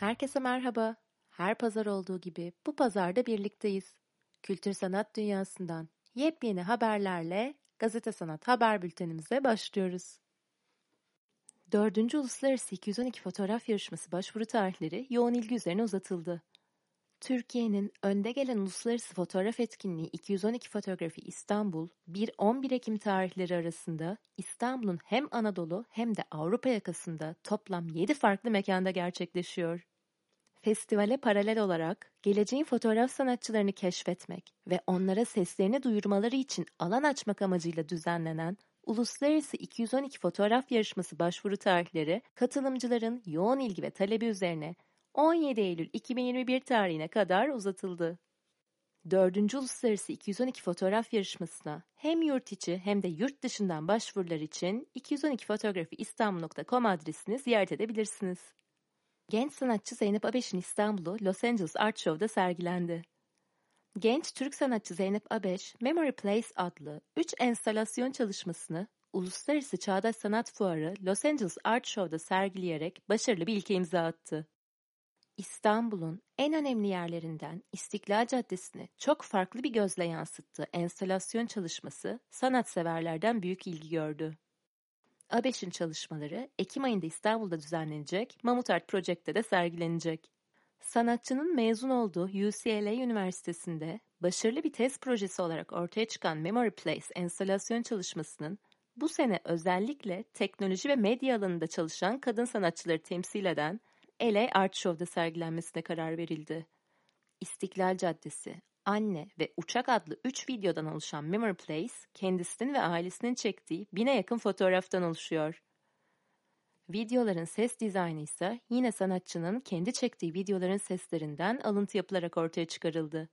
Herkese merhaba. Her pazar olduğu gibi bu pazarda birlikteyiz. Kültür sanat dünyasından yepyeni haberlerle Gazete Sanat Haber Bültenimize başlıyoruz. 4. Uluslararası 212 Fotoğraf Yarışması başvuru tarihleri yoğun ilgi üzerine uzatıldı. Türkiye'nin önde gelen uluslararası fotoğraf etkinliği 212 Fotoğrafi İstanbul, 1-11 Ekim tarihleri arasında İstanbul'un hem Anadolu hem de Avrupa yakasında toplam 7 farklı mekanda gerçekleşiyor. Festivale paralel olarak geleceğin fotoğraf sanatçılarını keşfetmek ve onlara seslerini duyurmaları için alan açmak amacıyla düzenlenen Uluslararası 212 Fotoğraf Yarışması başvuru tarihleri katılımcıların yoğun ilgi ve talebi üzerine 17 Eylül 2021 tarihine kadar uzatıldı. 4. Uluslararası 212 Fotoğraf Yarışması'na hem yurt içi hem de yurt dışından başvurular için 212fotografiistanbul.com adresini ziyaret edebilirsiniz. Genç sanatçı Zeynep Abeş'in İstanbul'u Los Angeles Art Show'da sergilendi. Genç Türk sanatçı Zeynep Abeş, Memory Place adlı 3 enstalasyon çalışmasını Uluslararası Çağdaş Sanat Fuarı Los Angeles Art Show'da sergileyerek başarılı bir ilke imza attı. İstanbul'un en önemli yerlerinden İstiklal Caddesi'ni çok farklı bir gözle yansıttığı enstalasyon çalışması sanatseverlerden büyük ilgi gördü. Abeş'in çalışmaları Ekim ayında İstanbul'da düzenlenecek Mamut Art Project'te de sergilenecek. Sanatçının mezun olduğu UCLA Üniversitesi'nde başarılı bir tez projesi olarak ortaya çıkan Memory Place enstalasyon çalışmasının bu sene özellikle teknoloji ve medya alanında çalışan kadın sanatçıları temsil eden LA Art Show'da sergilenmesine karar verildi. İstiklal Caddesi, Anne ve Uçak adlı 3 videodan oluşan Memory Place, kendisinin ve ailesinin çektiği 1000'e yakın fotoğraftan oluşuyor. Videoların ses dizaynı ise yine sanatçının kendi çektiği videoların seslerinden alıntı yapılarak ortaya çıkarıldı.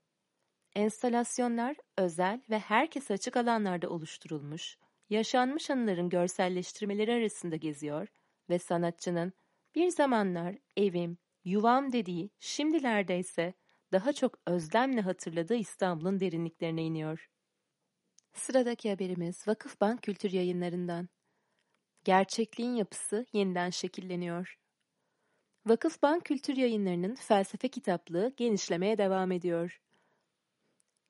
Enstalasyonlar özel ve herkese açık alanlarda oluşturulmuş, yaşanmış anıların görselleştirmeleri arasında geziyor ve sanatçının bir zamanlar evim, yuvam dediği, şimdilerde ise daha çok özlemle hatırladığı İstanbul'un derinliklerine iniyor. Sıradaki haberimiz Vakıfbank Kültür Yayınları'ndan. Gerçekliğin yapısı yeniden şekilleniyor. Vakıfbank Kültür Yayınları'nın felsefe kitaplığı genişlemeye devam ediyor.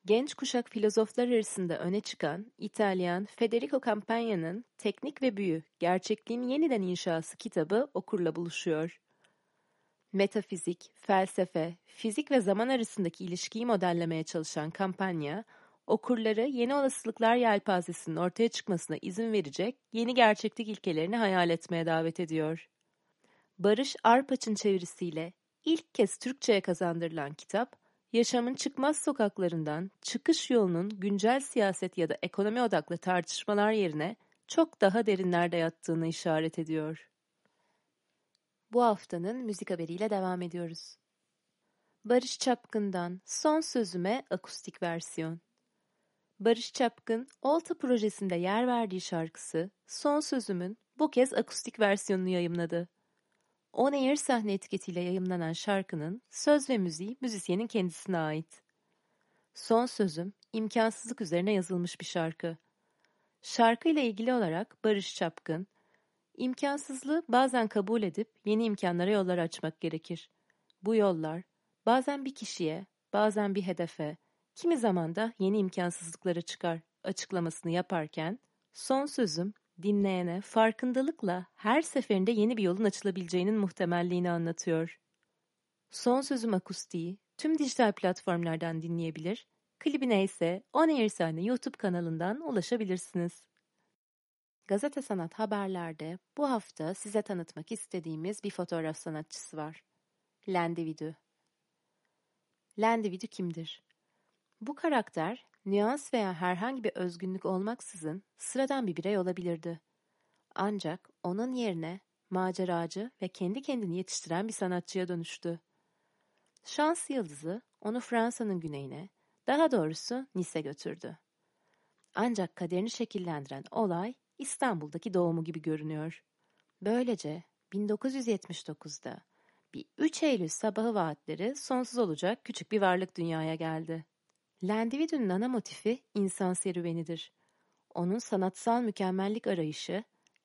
Genç kuşak filozoflar arasında öne çıkan İtalyan Federico Campagna'nın Teknik ve Büyü, Gerçekliğin Yeniden İnşası kitabı okurla buluşuyor. Metafizik, felsefe, fizik ve zaman arasındaki ilişkiyi modellemeye çalışan Campagna, okurları yeni olasılıklar yelpazesinin ortaya çıkmasına izin verecek yeni gerçeklik ilkelerini hayal etmeye davet ediyor. Barış Arpaç'ın çevirisiyle ilk kez Türkçe'ye kazandırılan kitap, yaşamın çıkmaz sokaklarından çıkış yolunun güncel siyaset ya da ekonomi odaklı tartışmalar yerine çok daha derinlerde yattığını işaret ediyor. Bu haftanın müzik haberiyle devam ediyoruz. Barış Çapkın'dan Son Sözüme akustik versiyon. Barış Çapkın, Olta projesinde yer verdiği şarkısı Son Sözüm'ün bu kez akustik versiyonunu yayımladı. On Air sahne etiketiyle yayımlanan şarkının söz ve müziği müzisyenin kendisine ait. Son Sözüm, imkansızlık üzerine yazılmış bir şarkı. Şarkıyla ilgili olarak Barış Çapkın, İmkansızlığı bazen kabul edip yeni imkanlara yollar açmak gerekir. Bu yollar bazen bir kişiye, bazen bir hedefe, kimi zaman da yeni imkansızlıklara çıkar açıklamasını yaparken, Son Sözüm, dinleyene farkındalıkla her seferinde yeni bir yolun açılabileceğinin muhtemelliğini anlatıyor. Son Sözüm akustiği tüm dijital platformlardan dinleyebilir, klibine ise On Airshane YouTube kanalından ulaşabilirsiniz. Gazete Sanat Haberler'de bu hafta size tanıtmak istediğimiz bir fotoğraf sanatçısı var. L'Individu. L'Individu kimdir? Bu karakter, nüans veya herhangi bir özgünlük olmaksızın sıradan bir birey olabilirdi. Ancak onun yerine maceracı ve kendi kendini yetiştiren bir sanatçıya dönüştü. Şans yıldızı onu Fransa'nın güneyine, daha doğrusu Nice'e götürdü. Ancak kaderini şekillendiren olay İstanbul'daki doğumu gibi görünüyor. Böylece 1979'da bir 3 Eylül sabahı vaatleri sonsuz olacak küçük bir varlık dünyaya geldi. L'Individu'nun ana motifi insan serüvenidir. Onun sanatsal mükemmellik arayışı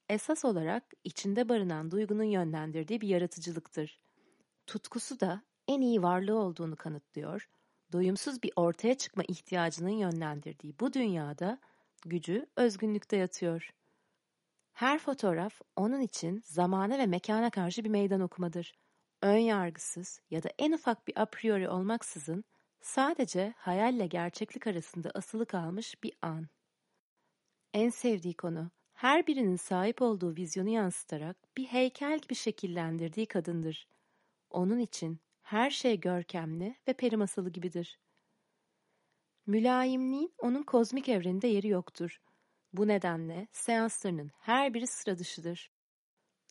esas olarak içinde barınan duygunun yönlendirdiği bir yaratıcılıktır. tutkusu da en iyi varlığı olduğunu kanıtlıyor, doyumsuz bir ortaya çıkma ihtiyacının yönlendirdiği bu dünyada gücü özgünlükte yatıyor. Her fotoğraf onun için zamana ve mekana karşı bir meydan okumadır. Önyargısız ya da en ufak bir a priori olmaksızın sadece hayalle gerçeklik arasında asılı kalmış bir an. En sevdiği konu, her birinin sahip olduğu vizyonu yansıtarak bir heykel gibi şekillendirdiği kadındır. Onun için her şey görkemli ve peri masalı gibidir. Mülayimliğin onun kozmik evreninde yeri yoktur. Bu nedenle seanslarının her biri sıra dışıdır.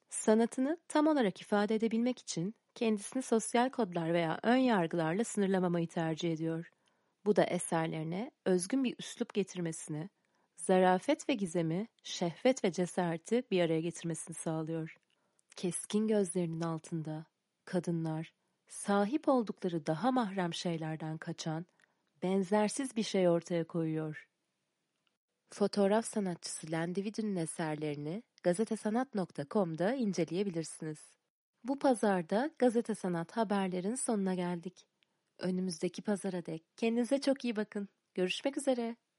Sanatını tam olarak ifade edebilmek için kendisini sosyal kodlar veya ön yargılarla sınırlamamayı tercih ediyor. Bu da eserlerine özgün bir üslup getirmesini, zarafet ve gizemi, şehvet ve cesareti bir araya getirmesini sağlıyor. Keskin gözlerinin altında kadınlar, sahip oldukları daha mahrem şeylerden kaçan, benzersiz bir şey ortaya koyuyor. Fotoğraf sanatçısı L'Individu'nun eserlerini gazetesanat.com'da inceleyebilirsiniz. Bu pazarda Gazete Sanat haberlerin sonuna geldik. Önümüzdeki pazara dek kendinize çok iyi bakın. Görüşmek üzere.